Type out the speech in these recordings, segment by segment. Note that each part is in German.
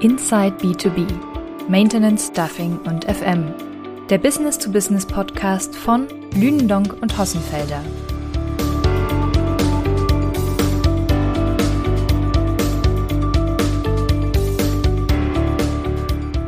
Inside B2B, Maintenance, Staffing und FM, der Business-to-Business-Podcast von Lünendonk und Hossenfelder.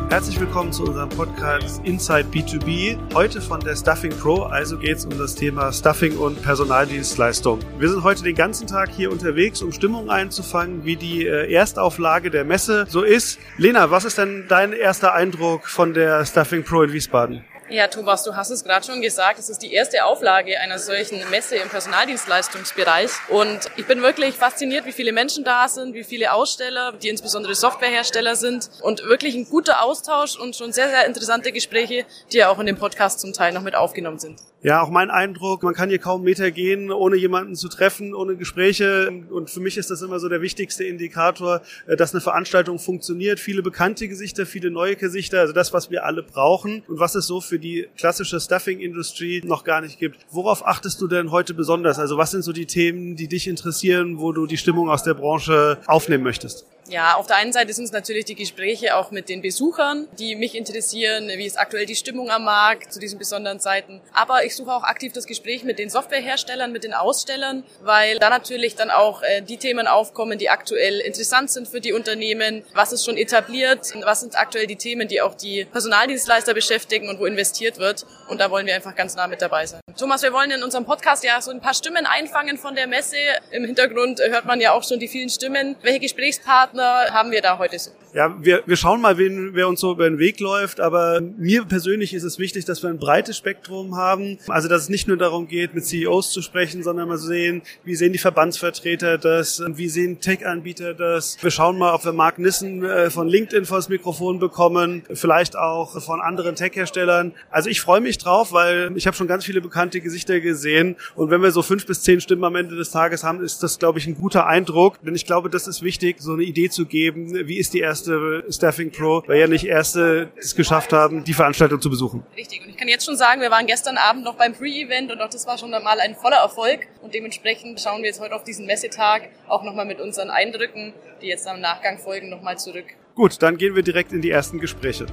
Herzlich willkommen zu unserem Podcast Inside B2B, heute von der STAFFINGpro, also geht es um das Thema Staffing und Personaldienstleistung. Wir sind heute den ganzen Tag hier unterwegs, um Stimmung einzufangen, wie die Erstauflage der Messe so ist. Lena, was ist denn dein erster Eindruck von der STAFFINGpro in Wiesbaden? Ja, Thomas, du hast es gerade schon gesagt, es ist die erste Auflage einer solchen Messe im Personaldienstleistungsbereich und ich bin wirklich fasziniert, wie viele Menschen da sind, wie viele Aussteller, die insbesondere Softwarehersteller sind und wirklich ein guter Austausch und schon sehr, sehr interessante Gespräche, die ja auch in dem Podcast zum Teil noch mit aufgenommen sind. Ja, auch mein Eindruck, man kann hier kaum Meter gehen, ohne jemanden zu treffen, ohne Gespräche. Und für mich ist das immer so der wichtigste Indikator, dass eine Veranstaltung funktioniert. Viele bekannte Gesichter, viele neue Gesichter, also das, was wir alle brauchen und was es so für die klassische Staffing-Industrie noch gar nicht gibt. Worauf achtest du denn heute besonders? Also was sind so die Themen, die dich interessieren, wo du die Stimmung aus der Branche aufnehmen möchtest? Ja, auf der einen Seite sind es natürlich die Gespräche auch mit den Besuchern, die mich interessieren, wie ist aktuell die Stimmung am Markt zu diesen besonderen Zeiten. Aber ich suche auch aktiv das Gespräch mit den Softwareherstellern, mit den Ausstellern, weil da natürlich dann auch die Themen aufkommen, die aktuell interessant sind für die Unternehmen. Was ist schon etabliert? Was sind aktuell die Themen, die auch die Personaldienstleister beschäftigen und wo investiert wird? Und da wollen wir einfach ganz nah mit dabei sein. Thomas, wir wollen in unserem Podcast ja so ein paar Stimmen einfangen von der Messe. Im Hintergrund hört man ja auch schon die vielen Stimmen. Welche Gesprächspartner haben wir da heute so? Ja, wir schauen mal, wer uns so über den Weg läuft, aber mir persönlich ist es wichtig, dass wir ein breites Spektrum haben, also dass es nicht nur darum geht, mit CEOs zu sprechen, sondern mal sehen, wie sehen die Verbandsvertreter das, wie sehen Tech-Anbieter das. Wir schauen mal, ob wir Mark Nissen von LinkedIn vor das Mikrofon bekommen, vielleicht auch von anderen Tech-Herstellern. Also ich freue mich drauf, weil ich habe schon ganz viele bekannte Gesichter gesehen und wenn wir so 5 bis 10 Stimmen am Ende des Tages haben, ist das, glaube ich, ein guter Eindruck, denn ich glaube, das ist wichtig, so eine Idee zu geben, wie ist die erste STAFFINGpro, weil ja nicht Erste es geschafft haben, die Veranstaltung zu besuchen. Richtig, und ich kann jetzt schon sagen, wir waren gestern Abend noch beim Pre-Event und auch das war schon mal ein voller Erfolg und dementsprechend schauen wir jetzt heute auf diesen Messetag auch nochmal mit unseren Eindrücken, die jetzt am Nachgang folgen, nochmal zurück. Gut, dann gehen wir direkt in die ersten Gespräche.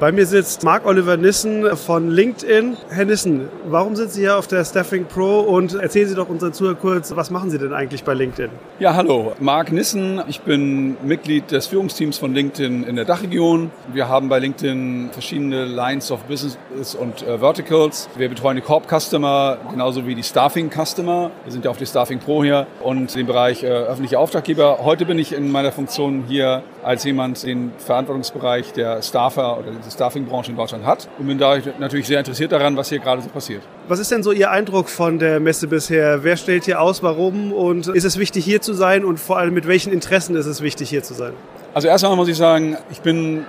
Bei mir sitzt Mark-Oliver Nissen von LinkedIn. Herr Nissen, warum sind Sie hier auf der STAFFINGpro und erzählen Sie doch unseren Zuhörern kurz, was machen Sie denn eigentlich bei LinkedIn? Ja, hallo, Mark Nissen. Ich bin Mitglied des Führungsteams von LinkedIn in der DACH-Region. Wir haben bei LinkedIn verschiedene Lines of Business und Verticals. Wir betreuen die Corp-Customer, genauso wie die Staffing-Customer. Wir sind ja auf die STAFFINGpro hier und den Bereich öffentliche Auftraggeber. Heute bin ich in meiner Funktion hier als jemand, den Verantwortungsbereich der Staffer oder der Staffing-Branche in Deutschland hat und bin da natürlich sehr interessiert daran, was hier gerade so passiert. Was ist denn so Ihr Eindruck von der Messe bisher? Wer stellt hier aus, warum und ist es wichtig hier zu sein und vor allem mit welchen Interessen ist es wichtig hier zu sein? Also erstmal muss ich sagen, ich bin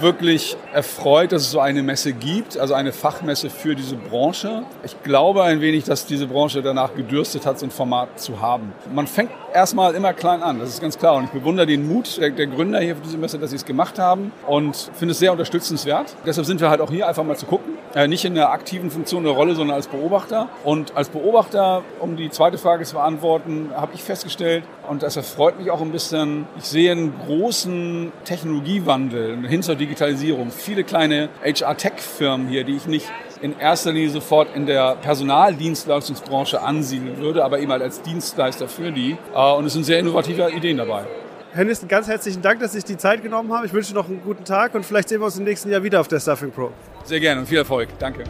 wirklich erfreut, dass es so eine Messe gibt, also eine Fachmesse für diese Branche. Ich glaube ein wenig, dass diese Branche danach gedürstet hat, so ein Format zu haben. Man fängt erstmal immer klein an, das ist ganz klar. Und ich bewundere den Mut der Gründer hier für diese Messe, dass sie es gemacht haben und finde es sehr unterstützenswert. Deshalb sind wir halt auch hier einfach mal zu gucken. Nicht in einer aktiven Funktion oder Rolle, sondern als Beobachter. Und als Beobachter, um die zweite Frage zu beantworten, habe ich festgestellt, und das erfreut mich auch ein bisschen, ich sehe einen großen Technologiewandel hin zur Digitalisierung. Viele kleine HR-Tech-Firmen hier, die ich nicht in erster Linie sofort in der Personaldienstleistungsbranche ansiedeln würde, aber eben halt als Dienstleister für die. Und es sind sehr innovative Ideen dabei. Herr Nissen, ganz herzlichen Dank, dass Sie sich die Zeit genommen haben. Ich wünsche noch einen guten Tag und vielleicht sehen wir uns im nächsten Jahr wieder auf der STAFFINGpro. Sehr gerne und viel Erfolg. Danke.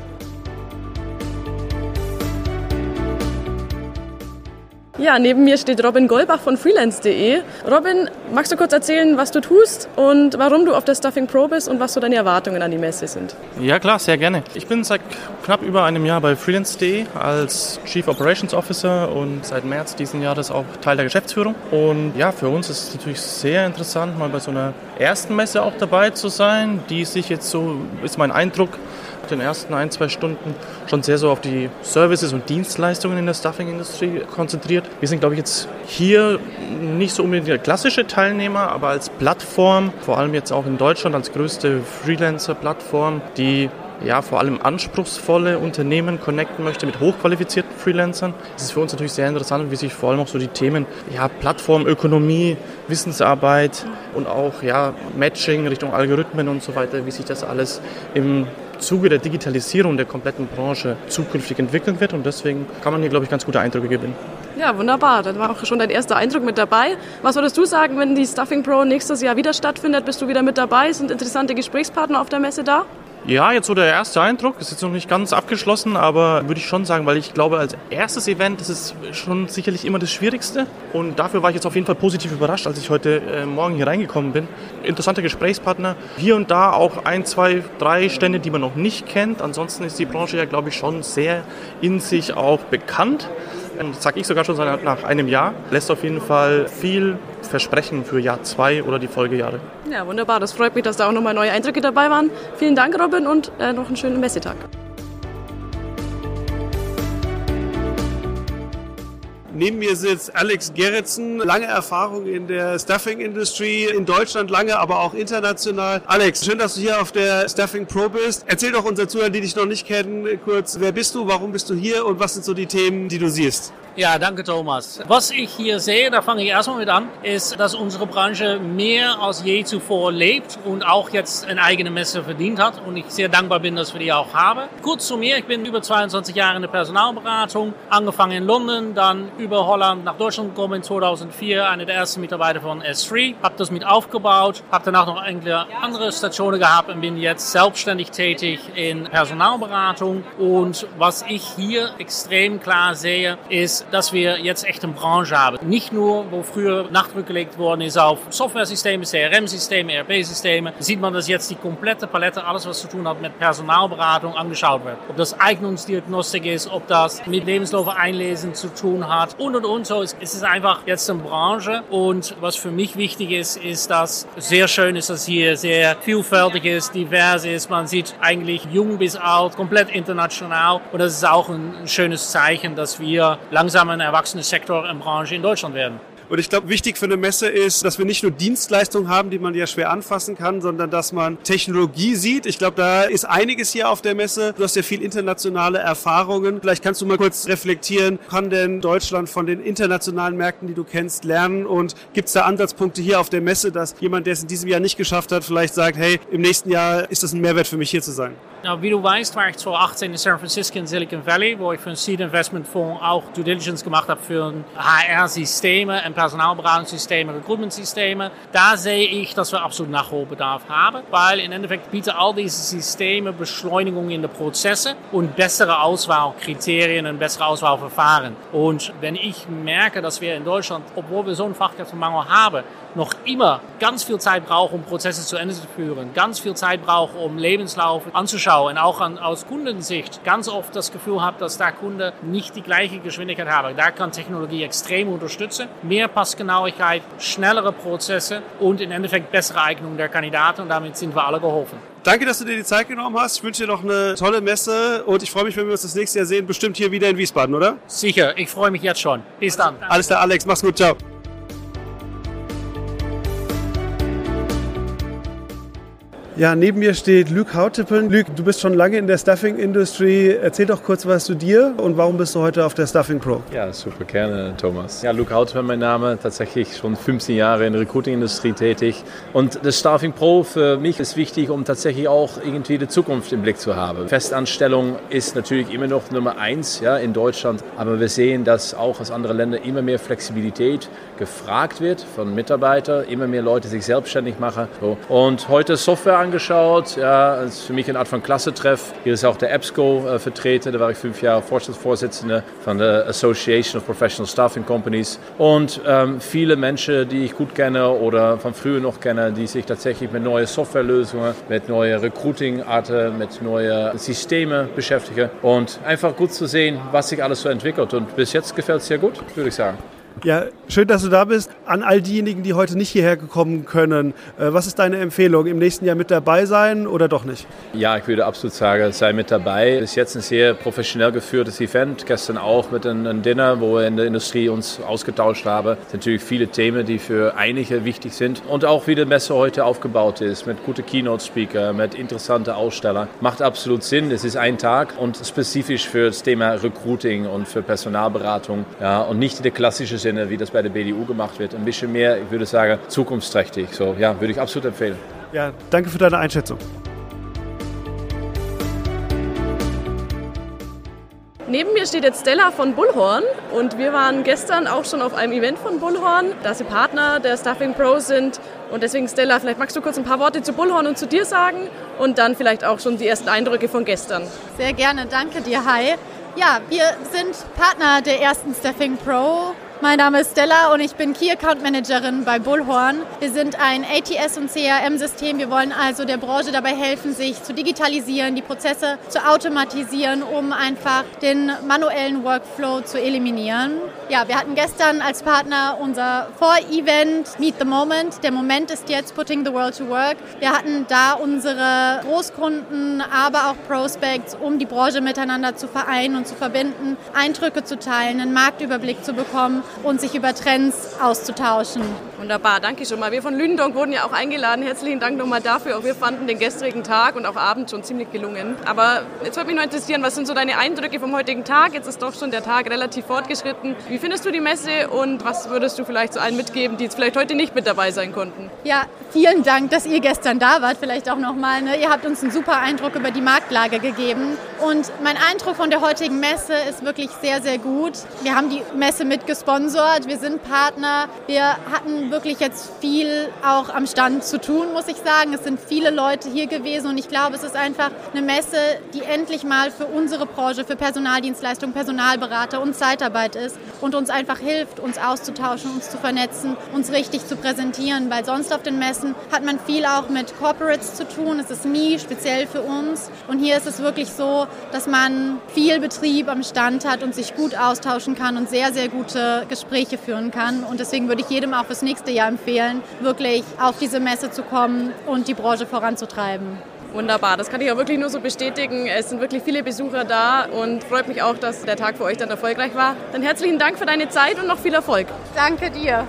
Ja, neben mir steht Robin Gollbach von Freelance.de. Robin, magst du kurz erzählen, was du tust und warum du auf der STAFFINGpro bist und was so deine Erwartungen an die Messe sind? Ja klar, sehr gerne. Ich bin seit knapp über einem Jahr bei Freelance.de als Chief Operations Officer und seit März diesen Jahres auch Teil der Geschäftsführung. Und ja, für uns ist es natürlich sehr interessant, mal bei so einer ersten Messe auch dabei zu sein, die sich jetzt so, ist mein Eindruck, ab den ersten 1-2 Stunden schon sehr so auf die Services und Dienstleistungen in der Staffing-Industrie konzentriert. Wir sind, glaube ich, jetzt hier nicht so unbedingt der klassische Teilnehmer, aber als Plattform, vor allem jetzt auch in Deutschland als größte Freelancer-Plattform, die ja vor allem anspruchsvolle Unternehmen connecten möchte mit hochqualifizierten Freelancern. Es ist für uns natürlich sehr interessant, wie sich vor allem auch so die Themen Plattformökonomie, Wissensarbeit und auch Matching Richtung Algorithmen und so weiter, wie sich das alles im Zuge der Digitalisierung der kompletten Branche zukünftig entwickeln wird. Und deswegen kann man hier, glaube ich, ganz gute Eindrücke gewinnen. Ja, wunderbar. Dann war auch schon dein erster Eindruck mit dabei. Was würdest du sagen, wenn die STAFFINGpro nächstes Jahr wieder stattfindet? Bist du wieder mit dabei? Sind interessante Gesprächspartner auf der Messe da? Ja, jetzt so der erste Eindruck, ist jetzt noch nicht ganz abgeschlossen, aber würde ich schon sagen, weil ich glaube, als erstes Event, das ist schon sicherlich immer das Schwierigste und dafür war ich jetzt auf jeden Fall positiv überrascht, als ich heute Morgen hier reingekommen bin. Interessante Gesprächspartner, hier und da auch 1, 2, 3 Stände, die man noch nicht kennt, ansonsten ist die Branche ja, glaube ich, schon sehr in sich auch bekannt. Das sage ich sogar schon nach einem Jahr, lässt auf jeden Fall viel versprechen für Jahr 2 oder die Folgejahre. Ja, wunderbar. Das freut mich, dass da auch nochmal neue Eindrücke dabei waren. Vielen Dank, Robin, und noch einen schönen Messetag. Neben mir sitzt Alex Gerritsen, lange Erfahrung in der Staffing-Industrie, in Deutschland lange, aber auch international. Alex, schön, dass du hier auf der STAFFINGpro bist. Erzähl doch unseren Zuhörern, die dich noch nicht kennen, kurz, wer bist du, warum bist du hier und was sind so die Themen, die du siehst? Ja, danke Thomas. Was ich hier sehe, da fange ich erstmal mit an, ist, dass unsere Branche mehr als je zuvor lebt und auch jetzt eine eigene Messe verdient hat und ich sehr dankbar bin, dass wir die auch haben. Kurz zu mir, ich bin über 22 Jahre in der Personalberatung, angefangen in London, dann über Holland nach Deutschland gekommen, 2004, einer der ersten Mitarbeiter von S3, habe das mit aufgebaut, habe danach noch einige andere Stationen gehabt und bin jetzt selbstständig tätig in Personalberatung und was ich hier extrem klar sehe, ist, dass wir jetzt echt eine Branche haben. Nicht nur, wo früher Nachdruck gelegt worden ist auf Software-Systeme, CRM-Systeme, ERP-Systeme, sieht man, dass jetzt die komplette Palette, alles was zu tun hat mit Personalberatung, angeschaut wird. Ob das Eignungsdiagnostik ist, ob das mit Lebenslaufe einlesen zu tun hat und so. Es ist einfach jetzt eine Branche und was für mich wichtig ist, ist, dass sehr schön ist, dass hier sehr vielfältig ist, divers ist. Man sieht eigentlich jung bis alt, komplett international und das ist auch ein schönes Zeichen, dass wir langsam ein erwachsener Sektor in der Branche in Deutschland werden. Und ich glaube, wichtig für eine Messe ist, dass wir nicht nur Dienstleistungen haben, die man ja schwer anfassen kann, sondern dass man Technologie sieht. Ich glaube, da ist einiges hier auf der Messe. Du hast ja viel internationale Erfahrungen. Vielleicht kannst du mal kurz reflektieren, kann denn Deutschland von den internationalen Märkten, die du kennst, lernen? Und gibt es da Ansatzpunkte hier auf der Messe, dass jemand, der es in diesem Jahr nicht geschafft hat, vielleicht sagt, hey, im nächsten Jahr ist das ein Mehrwert für mich, hier zu sein? Nou, wie du weißt, war ich 2018 in San Francisco in Silicon Valley, wo ich für einen Seed Investment Fonds auch Due Diligence gemacht habe für HR-Systeme und Personalberatungssysteme, Recruitment-Systeme. Da sehe ich, dass wir absolut Nachholbedarf haben, weil im Endeffekt bieten all diese Systeme Beschleunigung in den Prozessen und bessere Auswahlkriterien und bessere Auswahlverfahren. Und wenn ich merke, dass wir in Deutschland, obwohl wir so einen Fachkräftemangel haben, noch immer ganz viel Zeit brauchen, um Prozesse zu Ende zu führen, ganz viel Zeit brauchen, um Lebenslauf anzuschauen, und auch aus Kundensicht ganz oft das Gefühl habe, dass der Kunde nicht die gleiche Geschwindigkeit habe. Da kann Technologie extrem unterstützen. Mehr Passgenauigkeit, schnellere Prozesse und im Endeffekt bessere Eignung der Kandidaten und damit sind wir alle geholfen. Danke, dass du dir die Zeit genommen hast. Ich wünsche dir noch eine tolle Messe und ich freue mich, wenn wir uns das nächste Jahr sehen. Bestimmt hier wieder in Wiesbaden, oder? Sicher, ich freue mich jetzt schon. Bis dann. Alles klar, Alex. Mach's gut. Ciao. Ja, neben mir steht Luke Hautippeln. Luke, du bist schon lange in der Staffing-Industrie. Erzähl doch kurz was zu dir und warum bist du heute auf der STAFFINGpro? Ja, super gerne, Thomas. Ja, Luke Hautippeln, mein Name. Tatsächlich schon 15 Jahre in der Recruiting-Industrie tätig. Und das STAFFINGpro für mich ist wichtig, um tatsächlich auch irgendwie die Zukunft im Blick zu haben. Festanstellung ist natürlich immer noch Nummer 1 in Deutschland. Aber wir sehen, dass auch aus anderen Ländern immer mehr Flexibilität gefragt wird von Mitarbeitern. Immer mehr Leute sich selbstständig machen. So. Und heute Software angeschaut. Ja, das ist für mich eine Art von Klassentreff. Hier ist auch der EBSCO vertreten. Da war ich 5 Jahre Vorstandsvorsitzender von der Association of Professional Staffing Companies. Und viele Menschen, die ich gut kenne oder von früher noch kenne, die sich tatsächlich mit neuen Softwarelösungen, mit neuen Recruiting-Arten, mit neuen Systemen beschäftigen. Und einfach gut zu sehen, was sich alles so entwickelt. Und bis jetzt gefällt es sehr gut, würde ich sagen. Ja, schön, dass du da bist. An all diejenigen, die heute nicht hierher gekommen können, was ist deine Empfehlung? Im nächsten Jahr mit dabei sein oder doch nicht? Ja, ich würde absolut sagen, sei mit dabei. Bis jetzt ein sehr professionell geführtes Event. Gestern auch mit einem Dinner, wo wir in der Industrie uns ausgetauscht haben. Es sind natürlich viele Themen, die für einige wichtig sind. Und auch wie die Messe heute aufgebaut ist, mit guten Keynote-Speaker, mit interessanten Ausstellern. Macht absolut Sinn. Es ist ein Tag und spezifisch für das Thema Recruiting und für Personalberatung. Ja, und nicht der klassische Sinne, wie das bei der BDU gemacht wird. Ein bisschen mehr, ich würde sagen, zukunftsträchtig. So, ja, würde ich absolut empfehlen. Ja, danke für deine Einschätzung. Neben mir steht jetzt Stella von Bullhorn und wir waren gestern auch schon auf einem Event von Bullhorn, da sie Partner der STAFFINGpro sind. Und deswegen, Stella, vielleicht magst du kurz ein paar Worte zu Bullhorn und zu dir sagen und dann vielleicht auch schon die ersten Eindrücke von gestern. Sehr gerne, danke dir, hi. Ja, wir sind Partner der ersten STAFFINGpro. Mein Name ist Stella und ich bin Key Account Managerin bei Bullhorn. Wir sind ein ATS- und CRM-System. Wir wollen also der Branche dabei helfen, sich zu digitalisieren, die Prozesse zu automatisieren, um einfach den manuellen Workflow zu eliminieren. Ja, wir hatten gestern als Partner unser Vor-Event Meet the Moment. Der Moment ist jetzt Putting the World to Work. Wir hatten da unsere Großkunden, aber auch Prospects, um die Branche miteinander zu vereinen und zu verbinden, Eindrücke zu teilen, einen Marktüberblick zu bekommen und sich über Trends auszutauschen. Wunderbar, danke schon mal. Wir von Lünendonk wurden ja auch eingeladen. Herzlichen Dank nochmal dafür. Auch wir fanden den gestrigen Tag und auch Abend schon ziemlich gelungen. Aber jetzt würde mich noch interessieren, was sind so deine Eindrücke vom heutigen Tag? Jetzt ist doch schon der Tag relativ fortgeschritten. Wie findest du die Messe und was würdest du vielleicht so allen mitgeben, die jetzt vielleicht heute nicht mit dabei sein konnten? Ja, vielen Dank, dass ihr gestern da wart. Vielleicht auch nochmal, ne? Ihr habt uns einen super Eindruck über die Marktlage gegeben. Und mein Eindruck von der heutigen Messe ist wirklich sehr, sehr gut. Wir haben die Messe mitgesponsert. Wir sind Partner. Wir hatten wirklich jetzt viel auch am Stand zu tun, muss ich sagen. Es sind viele Leute hier gewesen und ich glaube, es ist einfach eine Messe, die endlich mal für unsere Branche, für Personaldienstleistung, Personalberater und Zeitarbeit ist und uns einfach hilft, uns auszutauschen, uns zu vernetzen, uns richtig zu präsentieren, weil sonst auf den Messen hat man viel auch mit Corporates zu tun. Es ist nie speziell für uns und hier ist es wirklich so, dass man viel Betrieb am Stand hat und sich gut austauschen kann und sehr, sehr gute Gespräche führen kann und deswegen würde ich jedem auch fürs nächste Jahr empfehlen, wirklich auf diese Messe zu kommen und die Branche voranzutreiben. Wunderbar, das kann ich auch wirklich nur so bestätigen. Es sind wirklich viele Besucher da und freut mich auch, dass der Tag für euch dann erfolgreich war. Dann herzlichen Dank für deine Zeit und noch viel Erfolg. Danke dir.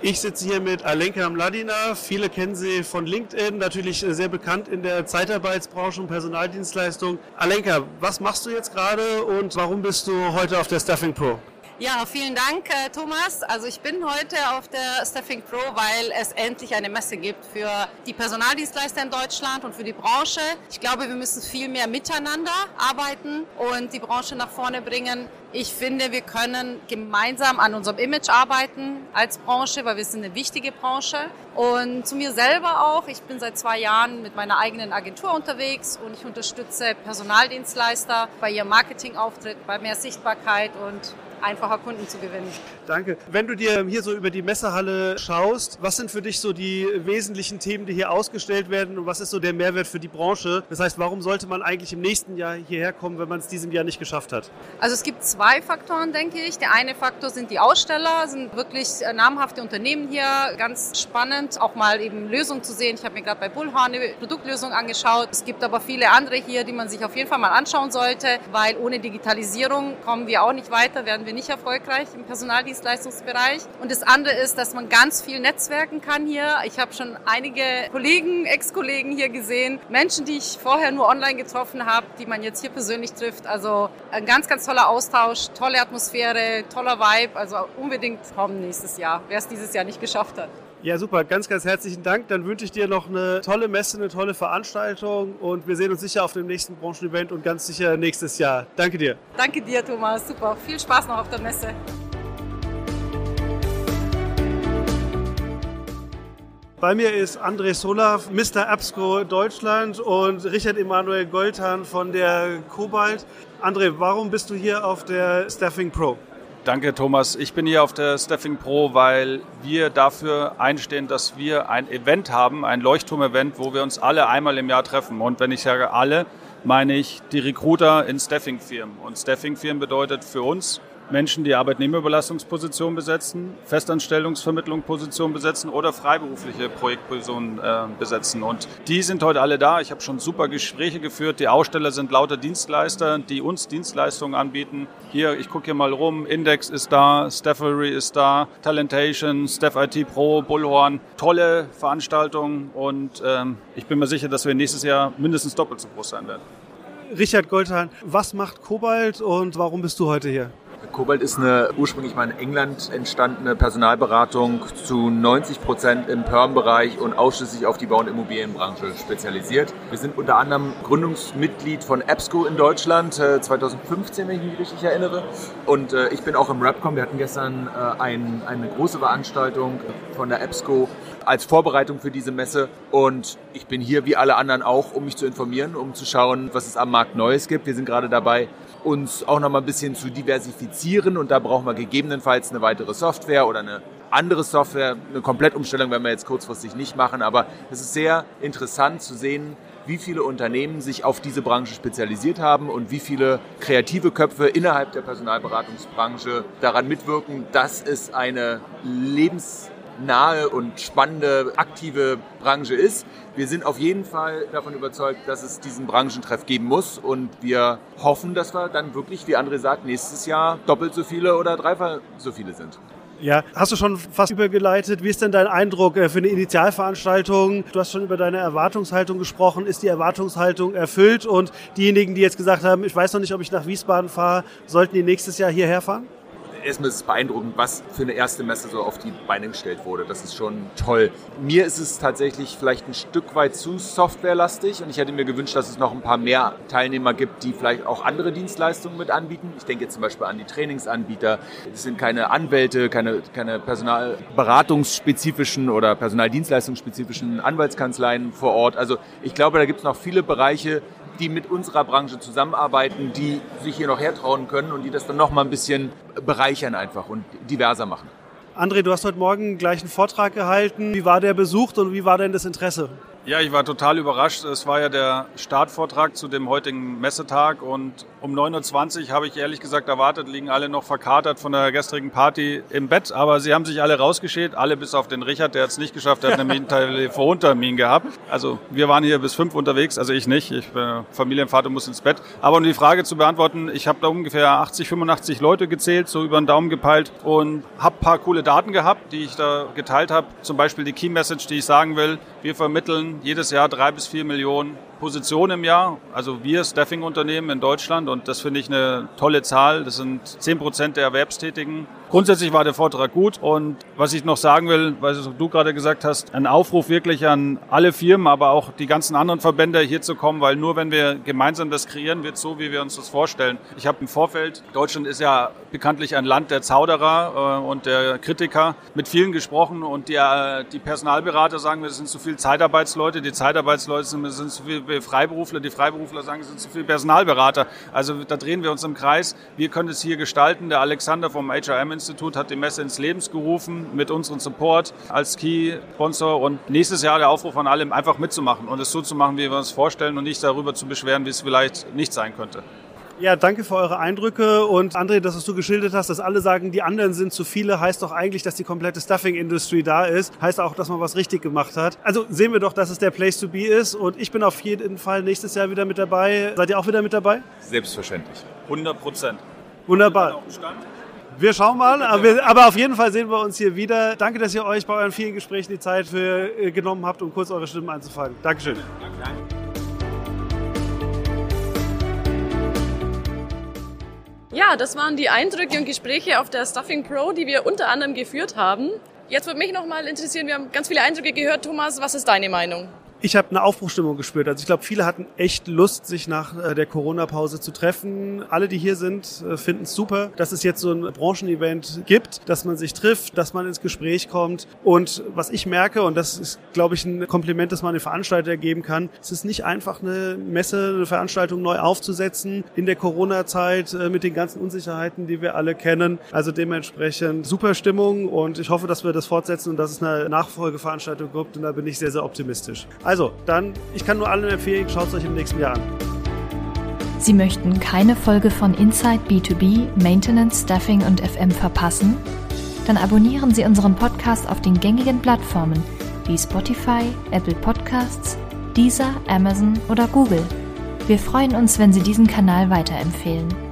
Ich sitze hier mit Alenka Mladina. Viele kennen sie von LinkedIn, natürlich sehr bekannt in der Zeitarbeitsbranche und Personaldienstleistung. Alenka, was machst du jetzt gerade und warum bist du heute auf der STAFFINGpro? Ja, vielen Dank, Thomas. Also ich bin heute auf der STAFFINGpro, weil es endlich eine Messe gibt für die Personaldienstleister in Deutschland und für die Branche. Ich glaube, wir müssen viel mehr miteinander arbeiten und die Branche nach vorne bringen. Ich finde, wir können gemeinsam an unserem Image arbeiten als Branche, weil wir sind eine wichtige Branche. Und zu mir selber auch. Ich bin seit 2 Jahren mit meiner eigenen Agentur unterwegs und ich unterstütze Personaldienstleister bei ihrem Marketingauftritt, bei mehr Sichtbarkeit und einfacher Kunden zu gewinnen. Danke. Wenn du dir hier so über die Messehalle schaust, was sind für dich so die wesentlichen Themen, die hier ausgestellt werden und was ist so der Mehrwert für die Branche? Das heißt, warum sollte man eigentlich im nächsten Jahr hierher kommen, wenn man es diesem Jahr nicht geschafft hat? Also es gibt 2 Faktoren, denke ich. Der eine Faktor sind die Aussteller, sind wirklich namhafte Unternehmen hier. Ganz spannend, auch mal eben Lösungen zu sehen. Ich habe mir gerade bei Bullhorn eine Produktlösung angeschaut. Es gibt aber viele andere hier, die man sich auf jeden Fall mal anschauen sollte, weil ohne Digitalisierung kommen wir auch nicht weiter, werden wir nicht erfolgreich im Personaldienstleistungsbereich. Und das andere ist, dass man ganz viel netzwerken kann hier. Ich habe schon einige Kollegen, Ex-Kollegen hier gesehen, Menschen, die ich vorher nur online getroffen habe, die man jetzt hier persönlich trifft. Also ein ganz, ganz toller Austausch, tolle Atmosphäre, toller Vibe. Also unbedingt kommen nächstes Jahr, wer es dieses Jahr nicht geschafft hat. Ja, super. Ganz, ganz herzlichen Dank. Dann wünsche ich dir noch eine tolle Messe, eine tolle Veranstaltung und wir sehen uns sicher auf dem nächsten Branchenevent und ganz sicher nächstes Jahr. Danke dir. Danke dir, Thomas. Super. Viel Spaß noch auf der Messe. Bei mir ist André Sola, Mr. EBSCO Deutschland und Richard-Emanuel Goldhahn von der Cobalt. André, warum bist du hier auf der STAFFINGpro? Danke, Thomas. Ich bin hier auf der STAFFINGpro, weil wir dafür einstehen, dass wir ein Event haben, ein Leuchtturm-Event, wo wir uns alle einmal im Jahr treffen. Und wenn ich sage alle, meine ich die Recruiter in Staffingfirmen. Und Staffingfirmen bedeutet für uns Menschen, die Arbeitnehmerüberlassungspositionen besetzen, Festanstellungsvermittlungspositionen besetzen oder freiberufliche Projektpositionen besetzen. Und die sind heute alle da. Ich habe schon super Gespräche geführt. Die Aussteller sind lauter Dienstleister, die uns Dienstleistungen anbieten. Hier, ich gucke hier mal rum. Index ist da, Staffory ist da, Talentation, Staff IT Pro, Bullhorn. Tolle Veranstaltungen und ich bin mir sicher, dass wir nächstes Jahr mindestens doppelt so groß sein werden. Richard Goldhahn, was macht Cobalt und warum bist du heute hier? Cobalt ist eine ursprünglich mal in England entstandene Personalberatung zu 90% im Perm-Bereich und ausschließlich auf die Bau- und Immobilienbranche spezialisiert. Wir sind unter anderem Gründungsmitglied von EBSCO in Deutschland, 2015, wenn ich mich richtig erinnere. Und ich bin auch im Rapcom. Wir hatten gestern eine große Veranstaltung von der EBSCO als Vorbereitung für diese Messe. Und ich bin hier wie alle anderen auch, um mich zu informieren, um zu schauen, was es am Markt Neues gibt. Wir sind gerade dabei, uns auch noch mal ein bisschen zu diversifizieren. Und da brauchen wir gegebenenfalls eine weitere Software oder eine andere Software. Eine Komplettumstellung werden wir jetzt kurzfristig nicht machen. Aber es ist sehr interessant zu sehen, wie viele Unternehmen sich auf diese Branche spezialisiert haben und wie viele kreative Köpfe innerhalb der Personalberatungsbranche daran mitwirken, dass es eine lebensnahe und spannende, aktive Branche ist. Wir sind auf jeden Fall davon überzeugt, dass es diesen Branchentreff geben muss und wir hoffen, dass wir dann wirklich, wie André sagt, nächstes Jahr doppelt so viele oder dreifach so viele sind. Ja, hast du schon fast übergeleitet. Wie ist denn dein Eindruck für eine Initialveranstaltung? Du hast schon über deine Erwartungshaltung gesprochen. Ist die Erwartungshaltung erfüllt? Und diejenigen, die jetzt gesagt haben, ich weiß noch nicht, ob ich nach Wiesbaden fahre, sollten die nächstes Jahr hierher fahren? Erstmal ist es beeindruckend, was für eine erste Messe so auf die Beine gestellt wurde. Das ist schon toll. Mir ist es tatsächlich vielleicht ein Stück weit zu softwarelastig und ich hätte mir gewünscht, dass es noch ein paar mehr Teilnehmer gibt, die vielleicht auch andere Dienstleistungen mit anbieten. Ich denke jetzt zum Beispiel an die Trainingsanbieter. Es sind keine Anwälte, keine personalberatungsspezifischen oder personaldienstleistungsspezifischen Anwaltskanzleien vor Ort. Also ich glaube, da gibt es noch viele Bereiche, die mit unserer Branche zusammenarbeiten, die sich hier noch hertrauen können und die das dann noch mal ein bisschen bereichern einfach und diverser machen. André, du hast heute Morgen gleich einen Vortrag gehalten. Wie war der Besuch und wie war denn das Interesse? Ja, ich war total überrascht. Es war ja der Startvortrag zu dem heutigen Messetag und um 9.20 Uhr habe ich ehrlich gesagt erwartet, liegen alle noch verkatert von der gestrigen Party im Bett, aber sie haben sich alle rausgeschält, alle bis auf den Richard, der hat es nicht geschafft, der hat nämlich einen Telefontermin gehabt. Also wir waren hier bis 5 unterwegs, also ich nicht, ich bin Familienvater, muss ins Bett. Aber um die Frage zu beantworten, ich habe da ungefähr 80, 85 Leute gezählt, so über den Daumen gepeilt und habe ein paar coole Daten gehabt, die ich da geteilt habe, zum Beispiel die Key Message, die ich sagen will, wir vermitteln jedes Jahr 3 bis 4 Millionen Positionen im Jahr. Also wir Staffing-Unternehmen in Deutschland und das finde ich eine tolle Zahl. Das sind 10% der Erwerbstätigen. Grundsätzlich war der Vortrag gut und was ich noch sagen will, weil du gerade gesagt hast, ein Aufruf wirklich an alle Firmen, aber auch die ganzen anderen Verbände hier zu kommen, weil nur wenn wir gemeinsam das kreieren, wird es so, wie wir uns das vorstellen. Ich habe im Vorfeld, Deutschland ist ja bekanntlich ein Land der Zauderer und der Kritiker, mit vielen gesprochen und die Personalberater sagen, wir sind zu viel Zeitarbeitsleute, die Zeitarbeitsleute sind zu viel Freiberufler, die Freiberufler sagen, es sind zu viele Personalberater. Also da drehen wir uns im Kreis. Wir können es hier gestalten. Der Alexander vom HRM Institut hat die Messe ins Leben gerufen mit unserem Support als Key-Sponsor und nächstes Jahr der Aufruf an alle, einfach mitzumachen und es so zu machen, wie wir uns vorstellen und nicht darüber zu beschweren, wie es vielleicht nicht sein könnte. Ja, danke für eure Eindrücke und André, dass du geschildert hast, dass alle sagen, die anderen sind zu viele, heißt doch eigentlich, dass die komplette Staffing-Industrie da ist, heißt auch, dass man was richtig gemacht hat. Also sehen wir doch, dass es der Place to be ist und ich bin auf jeden Fall nächstes Jahr wieder mit dabei. Seid ihr auch wieder mit dabei? Selbstverständlich. 100%. Wunderbar. Wir schauen mal, aber auf jeden Fall sehen wir uns hier wieder. Danke, dass ihr euch bei euren vielen Gesprächen die Zeit für genommen habt, um kurz eure Stimmen einzufangen. Dankeschön. Danke. Ja, das waren die Eindrücke und Gespräche auf der STAFFINGpro, die wir unter anderem geführt haben. Jetzt würde mich nochmal interessieren, wir haben ganz viele Eindrücke gehört. Thomas, was ist deine Meinung? Ich habe eine Aufbruchstimmung gespürt. Also ich glaube, viele hatten echt Lust, sich nach der Corona-Pause zu treffen. Alle, die hier sind, finden es super, dass es jetzt so ein Branchenevent gibt, dass man sich trifft, dass man ins Gespräch kommt. Und was ich merke, und das ist, glaube ich, ein Kompliment, das man den Veranstalter geben kann, es ist nicht einfach eine Messe, eine Veranstaltung neu aufzusetzen in der Corona-Zeit mit den ganzen Unsicherheiten, die wir alle kennen. Also dementsprechend super Stimmung und ich hoffe, dass wir das fortsetzen und dass es eine Nachfolgeveranstaltung gibt und da bin ich sehr, sehr optimistisch. Also, dann, ich kann nur allen empfehlen, schaut es euch im nächsten Jahr an. Sie möchten keine Folge von Inside B2B, Maintenance, Staffing und FM verpassen? Dann abonnieren Sie unseren Podcast auf den gängigen Plattformen wie Spotify, Apple Podcasts, Deezer, Amazon oder Google. Wir freuen uns, wenn Sie diesen Kanal weiterempfehlen.